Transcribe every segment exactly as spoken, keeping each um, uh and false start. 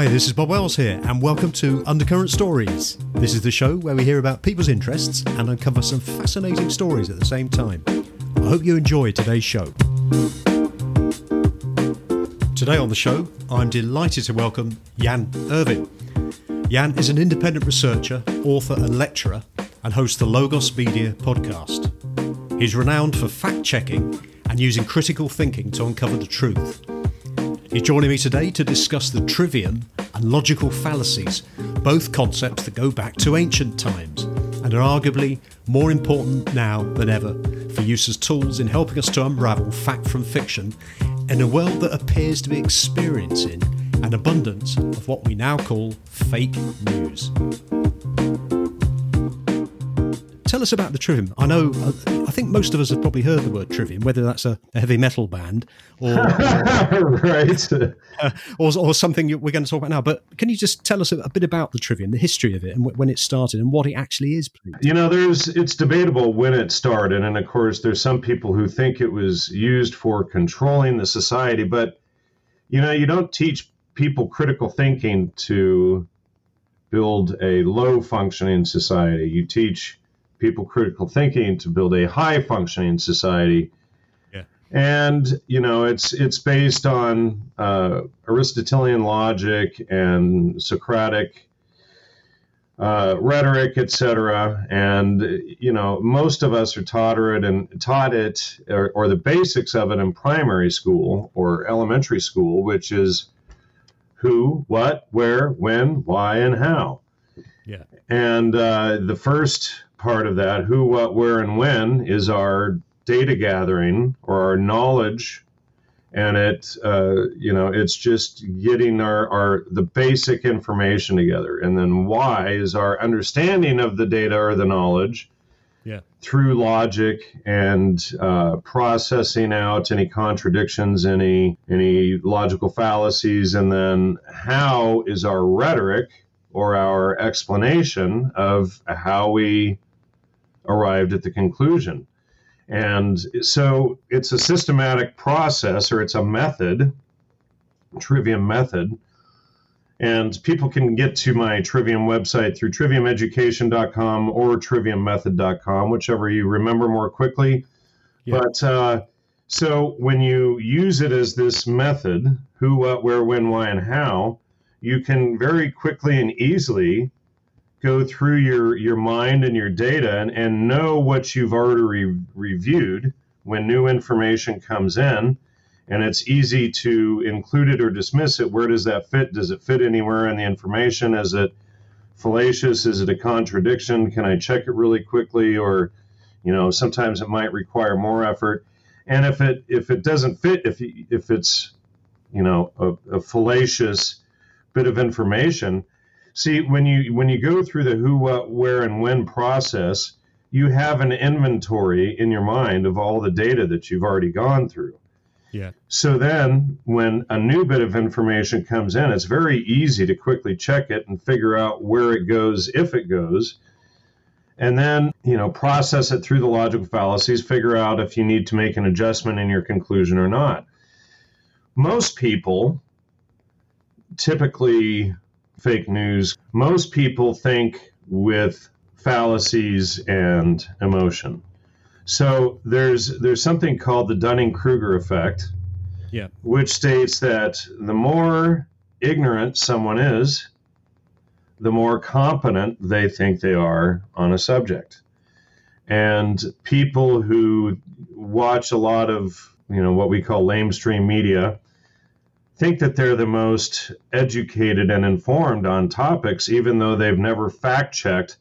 Hi, this is Bob Wells here, and welcome to Undercurrent Stories. This is the show where we hear about people's interests and uncover some fascinating stories at the same time. I hope you enjoy today's show. Today on the show, I'm delighted to welcome Jan Irvin. Jan is an independent researcher, author and lecturer, and hosts the Logos Media podcast. He's renowned for fact-checking and using critical thinking to uncover the truth. He's joining me today to discuss the trivium and logical fallacies, both concepts that go back to ancient times and are arguably more important now than ever for use as tools in helping us to unravel fact from fiction in a world that appears to be experiencing an abundance of what we now call fake news. Tell us about the Trivium. I know, I think most of us have probably heard the word Trivium, whether that's a, a heavy metal band or, right. uh, or or something we're going to talk about now. But can you just tell us a, a bit about the Trivium, the history of it, and w- when it started, and what it actually is, please? You know, there's it's debatable when it started, and of course, there's some people who think it was used for controlling the society. But you know, you don't teach people critical thinking to build a low-functioning society. You teach people critical thinking to build a high functioning society. Yeah. And, you know, it's, it's based on uh, Aristotelian logic and Socratic uh, rhetoric, et cetera. And, you know, most of us are taught it and taught it or, or the basics of it in primary school or elementary school, which is who, what, where, when, why, and how. Yeah. And uh, the first part of that, who, what, where, and when, is our data gathering or our knowledge, and it, uh, you know, it's just getting our, our the basic information together. And then why is our understanding of the data or the knowledge, yeah, through logic and uh, processing out any contradictions, any any logical fallacies, and then how is our rhetoric or our explanation of how we arrived at the conclusion. And so it's a systematic process, or it's a method, Trivium method. And people can get to my Trivium website through Trivium Education dot com or Trivium Method dot com, whichever you remember more quickly. Yeah. But uh, so when you use it as this method, who, what, where, when, why, and how, you can very quickly and easily go through your, your mind and your data and, and know what you've already re- reviewed when new information comes in, and it's easy to include it or dismiss it. Where does that fit? Does it fit anywhere in the information? Is it fallacious? Is it a contradiction? Can I check it really quickly? Or, you know, sometimes it might require more effort. And if it if it doesn't fit, if if it's, you know, a, a fallacious bit of information. See, when you when you go through the who, what, where, and when process, you have an inventory in your mind of all the data that you've already gone through. Yeah. So then when a new bit of information comes in, it's very easy to quickly check it and figure out where it goes, if it goes, and then, you know, process it through the logical fallacies, figure out if you need to make an adjustment in your conclusion or not. Most people typically fake news, most people think with fallacies and emotion. So there's there's something called the Dunning-Kruger effect, yeah, which states that the more ignorant someone is, the more competent they think they are on a subject. And people who watch a lot of, you know, what we call lamestream media think that they're the most educated and informed on topics, even though they've never fact-checked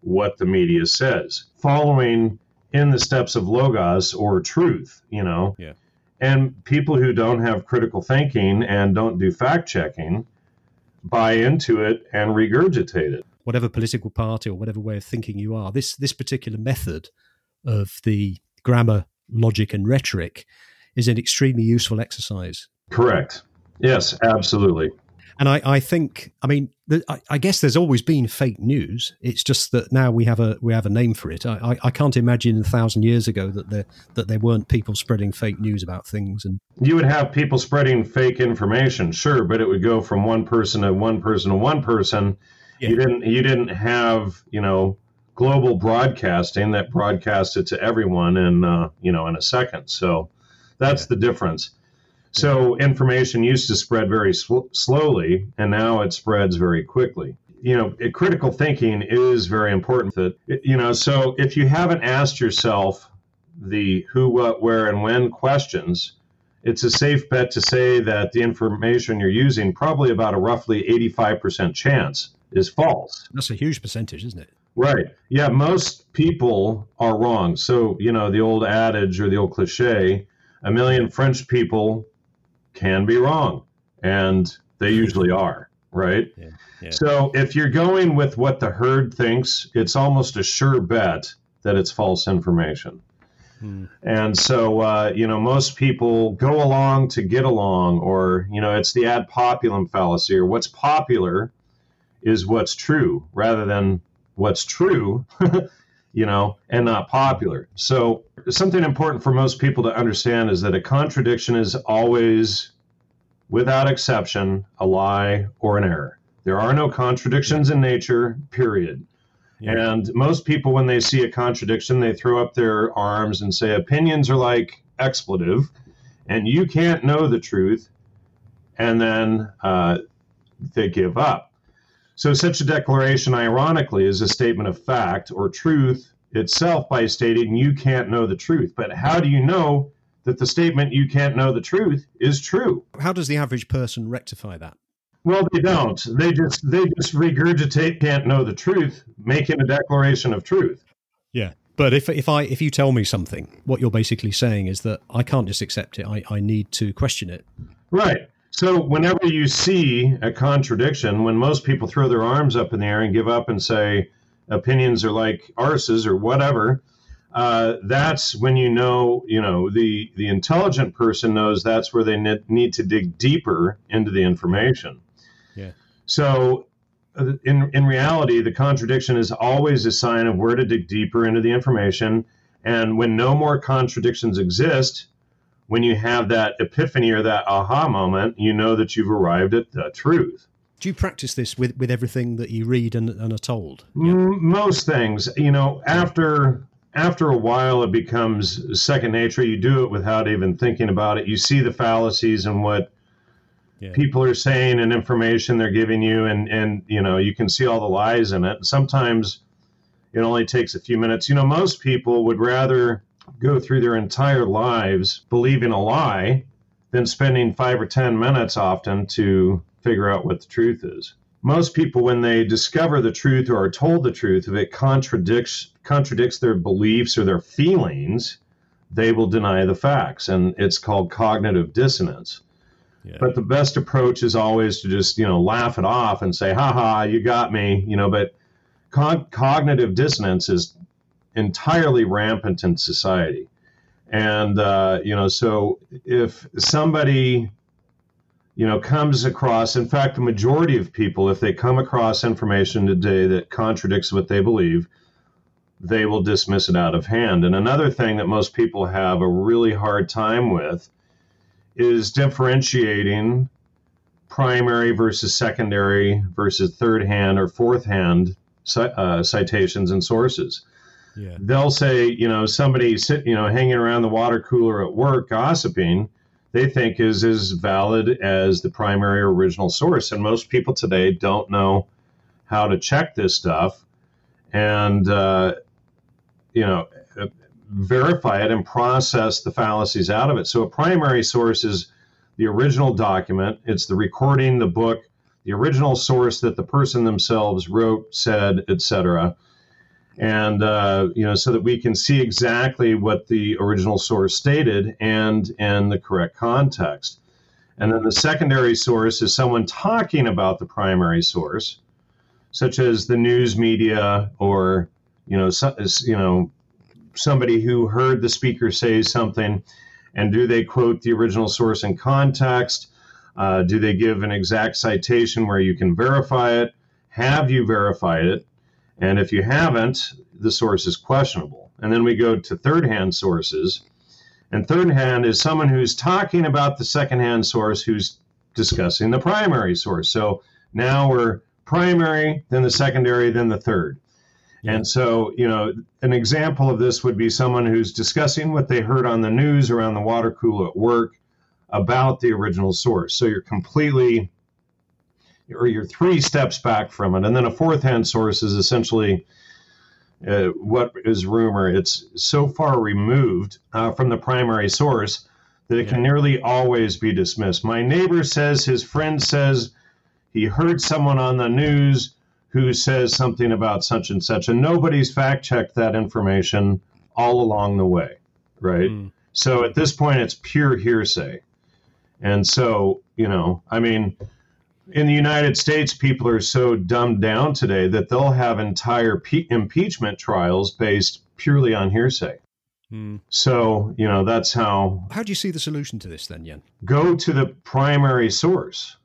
what the media says, following in the steps of logos or truth, you know. Yeah. And people who don't have critical thinking and don't do fact-checking buy into it and regurgitate it. Whatever political party or whatever way of thinking you are, this this particular method of the grammar, logic, and rhetoric is an extremely useful exercise. Correct. Yes, absolutely. And I, I think, I mean, th- I, I guess there's always been fake news. It's just that now we have a we have a name for it. I, I, I can't imagine a thousand years ago that there that there weren't people spreading fake news about things. And you would have people spreading fake information, sure, but it would go from one person to one person to one person. Yeah. You didn't you didn't have, you know, global broadcasting that broadcasted to everyone in uh, you know in a second. So that's yeah. the difference. So information used to spread very sl- slowly, and now it spreads very quickly. You know, it, critical thinking is very important. That, you know, so if you haven't asked yourself the who, what, where, and when questions, it's a safe bet to say that the information you're using, probably about a roughly eighty-five percent chance, is false. That's a huge percentage, isn't it? Right. Yeah, most people are wrong. So, you know, the old adage or the old cliche, a million French people can be wrong, and they usually are, right? Yeah, yeah. So if you're going with what the herd thinks, it's almost a sure bet that it's false information. Hmm. And so, uh, you know, most people go along to get along, or, you know, it's the ad populum fallacy, or what's popular is what's true rather than what's true, you know, and not popular. So something important for most people to understand is that a contradiction is always, without exception, a lie or an error. There are no contradictions in nature, period. Yeah. And most people, when they see a contradiction, they throw up their arms and say, opinions are like expletive, and you can't know the truth, and then uh, they give up. So such a declaration, ironically, is a statement of fact or truth itself by stating you can't know the truth. But how do you know that the statement you can't know the truth is true? How does the average person rectify that? Well, they don't. They just they just regurgitate can't know the truth, making a declaration of truth. Yeah. But if if I if you tell me something, what you're basically saying is that I can't just accept it. I, I need to question it. Right. So whenever you see a contradiction, when most people throw their arms up in the air and give up and say opinions are like arses or whatever, uh, that's when you know, you know, the, the intelligent person knows that's where they ne- need to dig deeper into the information. Yeah. So uh, in, in reality, the contradiction is always a sign of where to dig deeper into the information. And when no more contradictions exist, when you have that epiphany or that aha moment, you know that you've arrived at the truth. Do you practice this with, with everything that you read and, and are told? Yeah. Most things, you know, after after a while, it becomes second nature. You do it without even thinking about it. You see the fallacies and what yeah. people are saying and information they're giving you. And, and, you know, you can see all the lies in it. Sometimes it only takes a few minutes. You know, most people would rather go through their entire lives believing a lie than spending five or ten minutes often to figure out what the truth is. Most people, when they discover the truth or are told the truth, if it contradicts contradicts their beliefs or their feelings, they will deny the facts, and it's called cognitive dissonance. Yeah. But the best approach is always to just, you know, laugh it off and say, ha ha, you got me, you know, but con- cognitive dissonance is entirely rampant in society. And, uh, you know, so if somebody, you know, comes across, in fact, the majority of people, if they come across information today that contradicts what they believe, they will dismiss it out of hand. And another thing that most people have a really hard time with is differentiating primary versus secondary versus third hand or fourth hand uh, citations and sources. Yeah. They'll say, you know, somebody sit, you know, hanging around the water cooler at work gossiping, they think is as valid as the primary or original source. And most people today don't know how to check this stuff and, uh, you know, verify it and process the fallacies out of it. So a primary source is the original document. It's the recording, the book, the original source that the person themselves wrote, said, et cetera. And, uh, you know, so that we can see exactly what the original source stated and in the correct context. And then the secondary source is someone talking about the primary source, such as the news media or, you know, so, you know, somebody who heard the speaker say something. And do they quote the original source in context? Uh, do they give an exact citation where you can verify it? Have you verified it? And if you haven't, the source is questionable. And then we go to third-hand sources. And third-hand is someone who's talking about the second-hand source who's discussing the primary source. So now we're primary, then the secondary, then the third. Yeah. And so, you know, an example of this would be someone who's discussing what they heard on the news around the water cooler at work about the original source. So you're completely, or you're three steps back from it. And then a fourth-hand source is essentially uh, what is rumor. It's so far removed uh, from the primary source that it yeah. can nearly always be dismissed. My neighbor says, his friend says, he heard someone on the news who says something about such and such, and nobody's fact-checked that information all along the way, right? Mm. So at this point, it's pure hearsay. And so, you know, I mean, in the United States, people are so dumbed down today that they'll have entire pe- impeachment trials based purely on hearsay. Mm. So, you know, that's how... How do you see the solution to this then, Jan? Go to the primary source.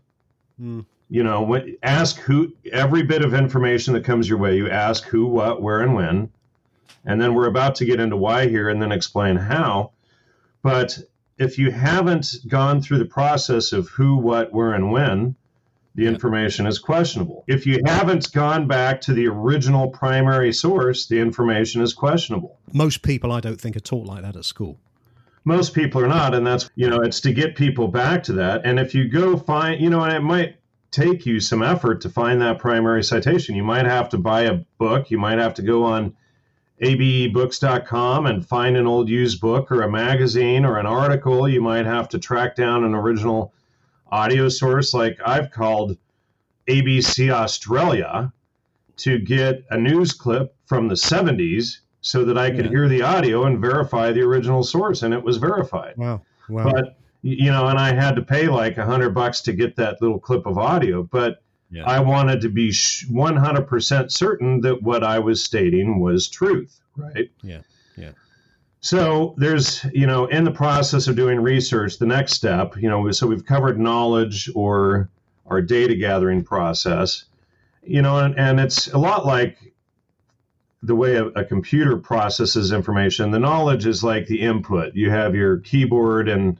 Mm. You know, when, ask who, every bit of information that comes your way, you ask who, what, where, and when. And then we're about to get into why here and then explain how. But if you haven't gone through the process of who, what, where, and when, the information is questionable. If you haven't gone back to the original primary source, the information is questionable. Most people, I don't think, are taught like that at school. Most people are not, and that's, you know, it's to get people back to that. And if you go find, you know, and it might take you some effort to find that primary citation. You might have to buy a book. You might have to go on A B E books dot com and find an old used book or a magazine or an article. You might have to track down an original audio source like I've called A B C Australia to get a news clip from the seventies so that I could yeah. hear the audio and verify the original source, and it was verified. Wow. Wow. But, you know, and I had to pay like a hundred bucks to get that little clip of audio, but yeah. I wanted to be one hundred percent certain that what I was stating was truth, right? Yeah, yeah. So there's, you know, in the process of doing research, the next step, you know, so we've covered knowledge or our data gathering process, you know, and, and it's a lot like the way a, a computer processes information. The knowledge is like the input. You have your keyboard and,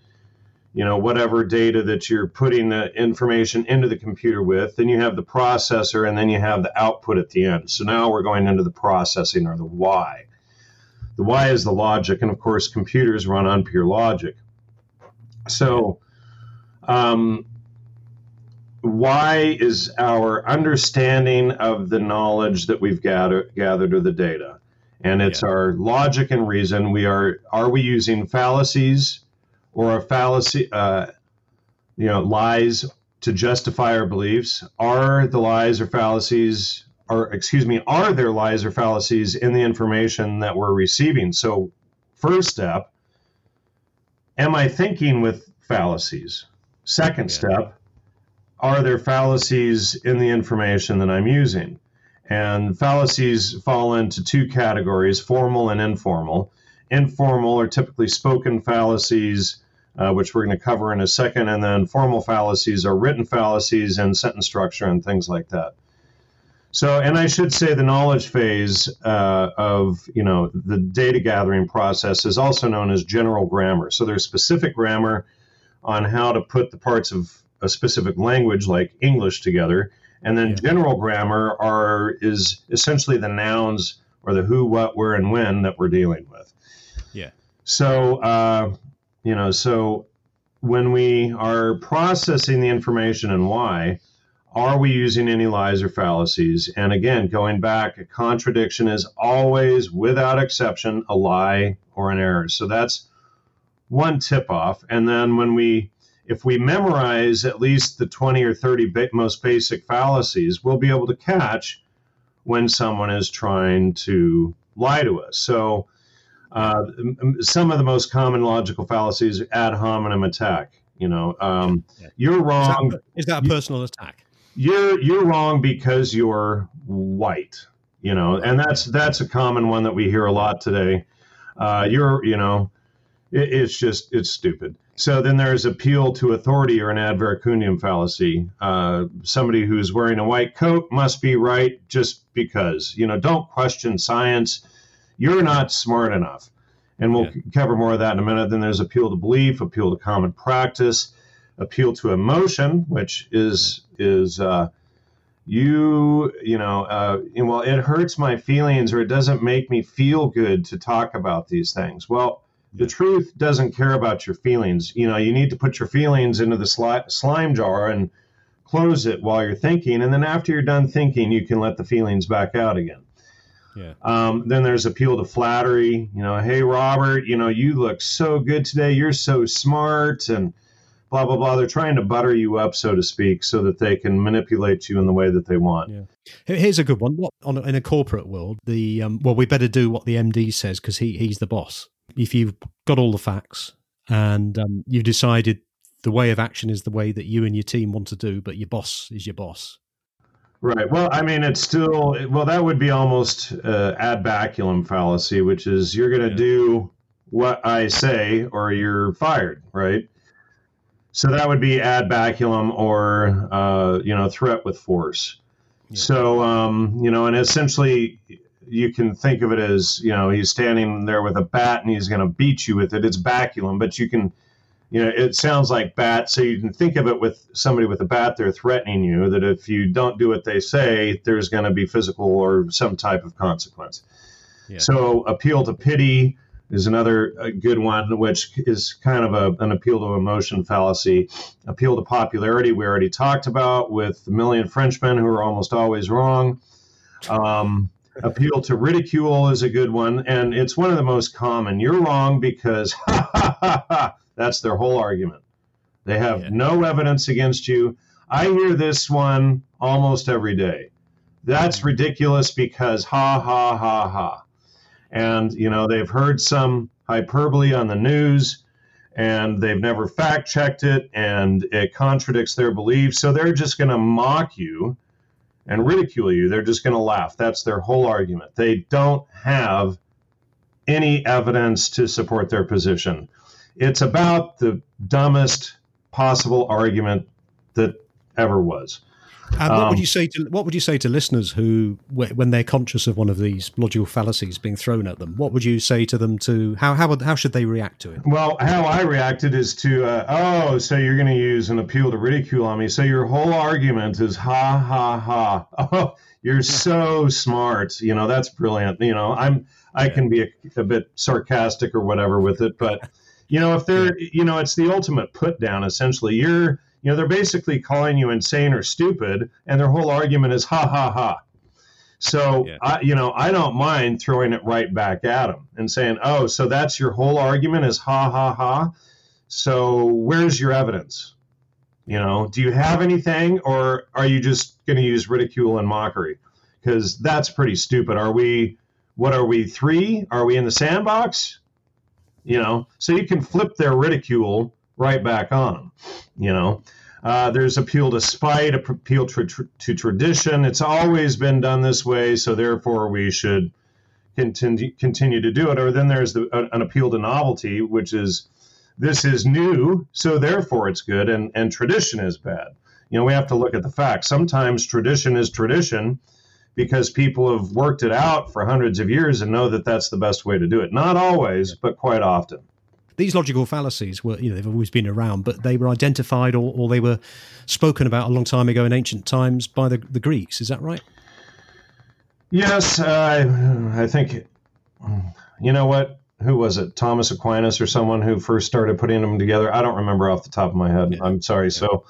you know, whatever data that you're putting the information into the computer with, then you have the processor, and then you have the output at the end. So now we're going into the processing, or the why. The why is the logic, and of course, computers run on pure logic. So um, why is our understanding of the knowledge that we've gather, gathered or the data? And it's yeah. our logic and reason. We are, are we using fallacies? Or a fallacy, uh, you know, lies to justify our beliefs. Are the lies or fallacies, or excuse me, are there lies or fallacies in the information that we're receiving? So first step, am I thinking with fallacies? Second step, are there fallacies in the information that I'm using? And fallacies fall into two categories, formal and informal. Informal are typically spoken fallacies, Uh, which we're going to cover in a second, and then formal fallacies are written fallacies and sentence structure and things like that. So, and I should say the knowledge phase uh, of, you know, the data gathering process is also known as general grammar. So there's specific grammar on how to put the parts of a specific language like English together, and then yeah. general grammar are is essentially the nouns or the who, what, where, and when that we're dealing with. Yeah. So, uh, you know, so when we are processing the information and why, are we using any lies or fallacies? And again, going back, a contradiction is always, without exception, a lie or an error. So that's one tip off. And then when we, if we memorize at least the twenty or thirty ba- most basic fallacies, we'll be able to catch when someone is trying to lie to us. So, Uh, some of the most common logical fallacies are ad hominem attack. You know, um, yeah. you're wrong. Is that, is that a personal you, attack? You're you're wrong because you're white. You know, and that's that's a common one that we hear a lot today. Uh, you're you know, it, it's just, it's stupid. So then there is appeal to authority, or an ad verecundium fallacy. Uh, somebody who's wearing a white coat must be right just because, you know, don't question science. You're not smart enough. And we'll yeah. cover more of that in a minute. Then there's appeal to belief, appeal to common practice, appeal to emotion, which is, is uh, you, you know, uh, well, it hurts my feelings, or it doesn't make me feel good to talk about these things. Well, the truth doesn't care about your feelings. You know, you need to put your feelings into the sli- slime jar and close it while you're thinking. And then after you're done thinking, you can let the feelings back out again. Yeah. Um, then there's appeal to flattery. You know, hey, Robert, you know, you look so good today. You're so smart, and blah, blah, blah. They're trying to butter you up, so to speak, so that they can manipulate you in the way that they want. Yeah. Here's a good one. What, on, in a corporate world, the um, well, we better do what the M D says because he, he's the boss. If you've got all the facts and um, you've decided the way of action is the way that you and your team want to do, but your boss is your boss. Right. Well, I mean, it's still, well, that would be almost uh, ad baculum fallacy, which is you're going to yeah. do what I say or you're fired, right? So that would be ad baculum, or, uh, you know, threat with force. Yeah. So, um, you know, and essentially you can think of it as, you know, he's standing there with a bat and he's going to beat you with it. It's baculum, but you can, you know, it sounds like bat. So you can think of it with somebody with a bat, they're threatening you that if you don't do what they say, there's going to be physical or some type of consequence. Yeah. So appeal to pity is another good one, which is kind of a, an appeal to emotion fallacy. Appeal to popularity, we already talked about with the million Frenchmen who are almost always wrong. Um, Appeal to ridicule is a good one, and it's one of the most common. You're wrong because ha, ha, ha, ha. That's their whole argument. They have yeah. no evidence against you. I hear this one almost every day. That's ridiculous because ha, ha, ha, ha. And, you know, they've heard some hyperbole on the news, and they've never fact-checked it, and it contradicts their beliefs, so they're just going to mock you and ridicule you. They're just going to laugh. That's their whole argument. They don't have any evidence to support their position. It's about the dumbest possible argument that ever was. And um, what would you say to what would you say to listeners who, when they're conscious of one of these logical fallacies being thrown at them, what would you say to them? To how how would, how should they react to it? Well, how I reacted is to uh, oh, so you're going to use an appeal to ridicule on me. So your whole argument is ha ha ha. Oh, you're so smart. You know, that's brilliant. You know, I'm I can be a, a bit sarcastic or whatever with it, but you know, if they're you know, it's the ultimate put down. Essentially, you're. You know, they're basically calling you insane or stupid, and their whole argument is ha, ha, ha. So, yeah. I, you know, I don't mind throwing it right back at them and saying, oh, so that's your whole argument is ha, ha, ha. So where's your evidence? You know, do you have anything, or are you just going to use ridicule and mockery? Because that's pretty stupid. Are we, what are we, three? Are we in the sandbox? You know, so you can flip their ridicule right back on them, you know. Uh, there's appeal to spite, appeal to, to tradition. It's always been done this way, so therefore we should continue continue to do it. Or then there's the, an appeal to novelty, which is this is new, so therefore it's good, and, and tradition is bad. You know, we have to look at the facts. Sometimes tradition is tradition because people have worked it out for hundreds of years and know that that's the best way to do it. Not always, but quite often. These logical fallacies were, you know, they've always been around, but they were identified or, or they were spoken about a long time ago in ancient times by the, the Greeks. Is that right? Yes. Uh, I think, you know what, who was it? Thomas Aquinas or someone who first started putting them together. I don't remember off the top of my head. Yeah. I'm sorry. Yeah. So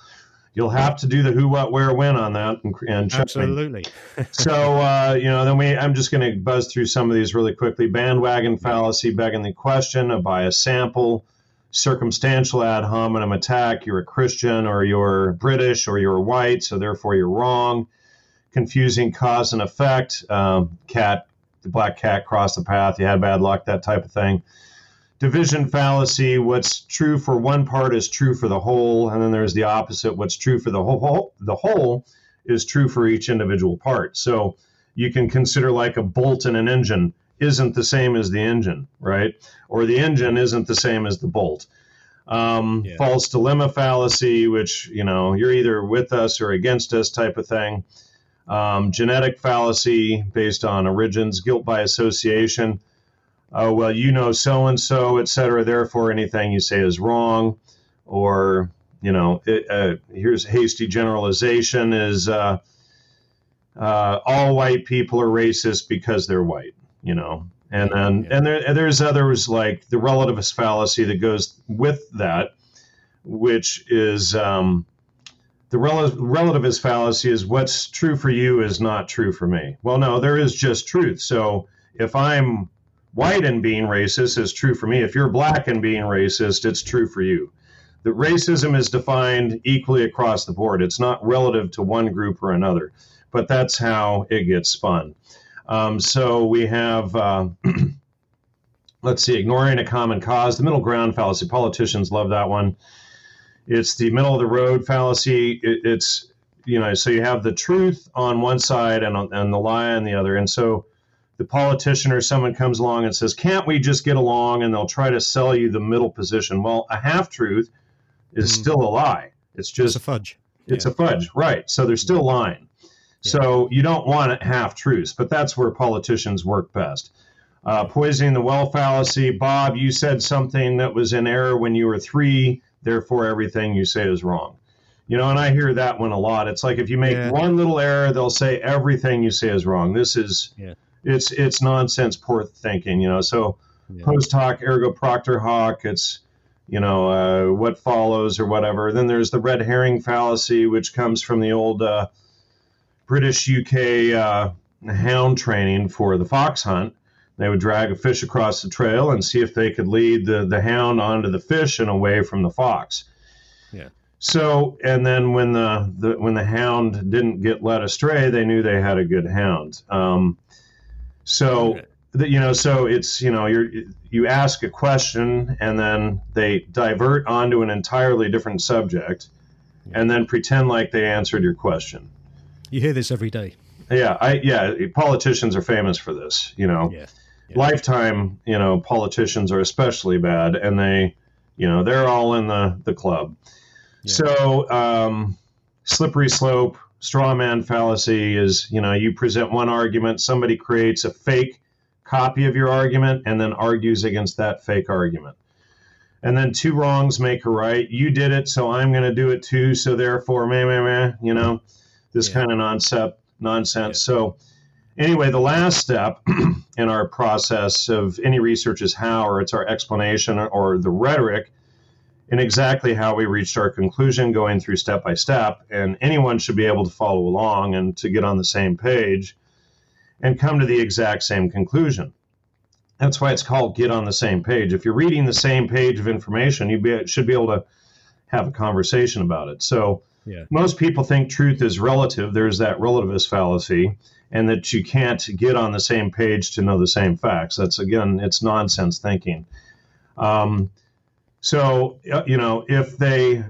you'll have to do the who, what, where, when on that. And, and check Absolutely. Me. So, uh, you know, then we, I'm just going to buzz through some of these really quickly. Bandwagon fallacy, begging the question, a bias sample, circumstantial ad hominem attack. You're a Christian, or you're British, or you're white, so therefore you're wrong. Confusing cause and effect. Um, cat, the black cat crossed the path. You had bad luck, that type of thing. Division fallacy, what's true for one part is true for the whole, and then there's the opposite, what's true for the whole, whole the whole is true for each individual part. So you can consider like a bolt in an engine, isn't the same as the engine, right? Or the engine isn't the same as the bolt. Um, yeah. False dilemma fallacy, which, you know, you're either with us or against us type of thing. Um, genetic fallacy based on origins, guilt by association. Uh, well, you know, so-and-so, et cetera, therefore anything you say is wrong. Or, you know, it, uh, here's hasty generalization is uh, uh, all white people are racist because they're white, you know. And then yeah. and there, there's others like the relativist fallacy that goes with that, which is um, the rel- relativist fallacy is what's true for you is not true for me. Well, no, there is just truth. So if I'm white and being racist, it's true for me. If you're black and being racist, it's true for you. The racism is defined equally across the board. It's not relative to one group or another, but that's how it gets spun. Um, so we have, uh, let's see, ignoring a common cause, the middle ground fallacy. Politicians love that one. It's the middle of the road fallacy. It, it's, you know, so you have the truth on one side and and the lie on the other. And so the politician or someone comes along and says, can't we just get along? And they'll try to sell you the middle position. Well, a half-truth is mm. still a lie. It's just it's a fudge. It's yeah. a fudge. Right. So they're still lying. So you don't want half-truths, but that's where politicians work best. Uh, poisoning the well fallacy. Bob, you said something that was in error when you were three, therefore everything you say is wrong. You know, and I hear that one a lot. It's like if you make yeah. one little error, they'll say everything you say is wrong. This is, yeah. it's it's nonsense, poor thinking, you know. So yeah. post hoc, ergo proctor hoc, it's, you know, uh, what follows or whatever. Then there's the red herring fallacy, which comes from the old... Uh, British U K uh, hound training for the fox hunt. They would drag a fish across the trail and see if they could lead the, the hound onto the fish and away from the fox. Yeah. So, and then when the, the when the hound didn't get led astray, they knew they had a good hound. Um, so, okay. the, you know, so it's, you know, you're, you ask a question and then they divert onto an entirely different subject yeah. and then pretend like they answered your question. You hear this every day. Yeah, I yeah. Politicians are famous for this. You know, yeah, yeah. Lifetime. You know, politicians are especially bad, and they, you know, they're all in the the club. Yeah. So, um, slippery slope, straw man fallacy is, you know, you present one argument, somebody creates a fake copy of your argument, and then argues against that fake argument. And then two wrongs make a right. You did it, so I'm going to do it too. So therefore, meh meh meh. You know. This yeah. kind of nonsense. nonsense. Yeah. So anyway, the last step in our process of any research is how, or it's our explanation or, or the rhetoric and exactly how we reached our conclusion, going through step by step. And anyone should be able to follow along and to get on the same page and come to the exact same conclusion. That's why it's called get on the same page. If you're reading the same page of information, you be, should be able to have a conversation about it. So yeah. Most people think truth is relative. There's that relativist fallacy, and that you can't get on the same page to know the same facts. That's, again, it's nonsense thinking. Um, so, you know, if they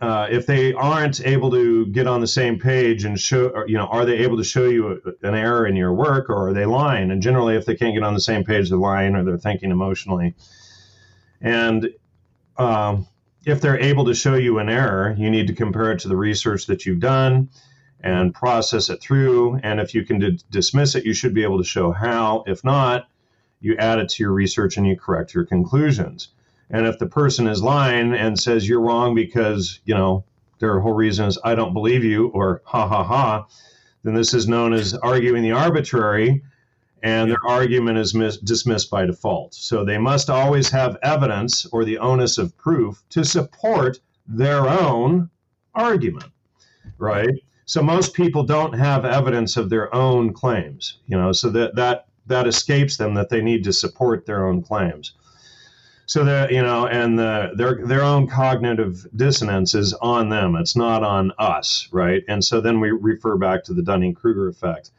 uh, if they aren't able to get on the same page and show, or, you know, are they able to show you a, an error in your work, or are they lying? And generally, if they can't get on the same page, they're lying or they're thinking emotionally. And um if they're able to show you an error, you need to compare it to the research that you've done and process it through. And if you can d- dismiss it, you should be able to show how. If not, you add it to your research and you correct your conclusions. And if the person is lying and says you're wrong because, you know, their whole reason is I don't believe you or ha ha ha, then this is known as arguing the arbitrary, and their argument is mis- dismissed by default. So they must always have evidence or the onus of proof to support their own argument, right? So most people don't have evidence of their own claims, you know, so that that, that escapes them, that they need to support their own claims. So that, you know, and the, their, their own cognitive dissonance is on them. It's not on us, right? And so then we refer back to the Dunning-Kruger effect.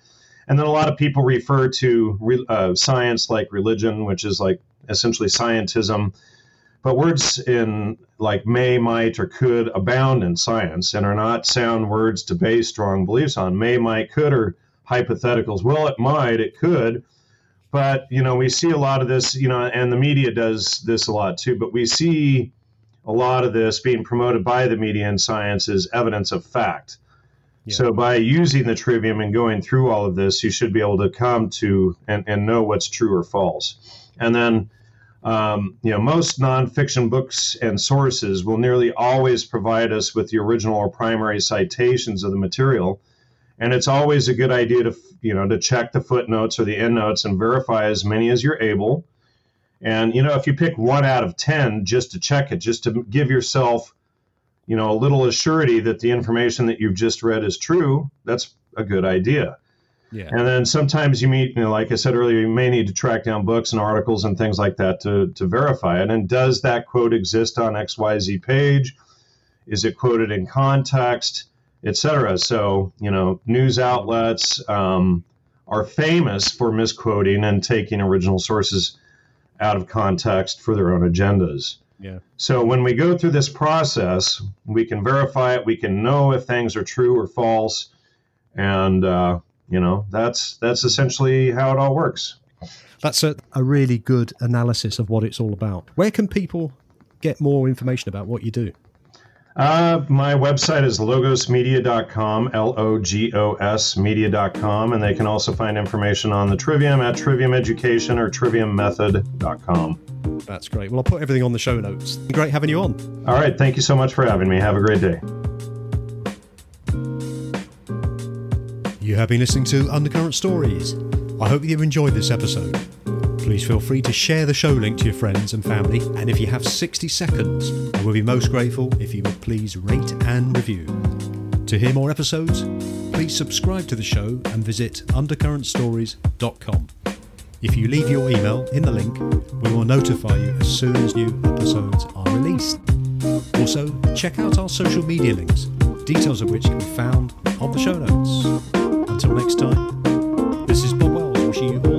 And then a lot of people refer to uh, science like religion, which is like essentially scientism. But words in like may, might, or could abound in science and are not sound words to base strong beliefs on. May, might, could, or hypotheticals. Well, it might, it could. But, you know, we see a lot of this, you know, and the media does this a lot too, but we see a lot of this being promoted by the media and science as evidence of fact. Yeah. So by using the trivium and going through all of this, you should be able to come to and, and know what's true or false. And then, um, you know, most nonfiction books and sources will nearly always provide us with the original or primary citations of the material. And it's always a good idea to, you know, to check the footnotes or the endnotes and verify as many as you're able. And, you know, if you pick one out of ten just to check it, just to give yourself, you know, a little assurity that the information that you've just read is true, that's a good idea. Yeah. And then sometimes you meet, you know, like I said earlier, you may need to track down books and articles and things like that to, to verify it. And does that quote exist on X Y Z page? Is it quoted in context? Etc. So, you know, news outlets um, are famous for misquoting and taking original sources out of context for their own agendas. Yeah. So when we go through this process, we can verify it. We can know if things are true or false, and uh, you know, that's that's essentially how it all works. That's a, a really good analysis of what it's all about. Where can people get more information about what you do? Uh, my website is logos media dot com, L O G O S media dot com, and they can also find information on the Trivium at Trivium Education or Trivium Method dot com. That's great. Well, I'll put everything on the show notes. Great having you on. All right. Thank you so much for having me. Have a great day. You have been listening to Undercurrent Stories. I hope you've enjoyed this episode. Please feel free to share the show link to your friends and family, and if you have sixty seconds, I will be most grateful if you would please rate and review. To hear more episodes, please subscribe to the show and visit undercurrent stories dot com. If you leave your email in the link, we will notify you as soon as new episodes are released. Also, check out our social media links, details of which can be found on the show notes. Until next time, this is Bob Wells wishing you all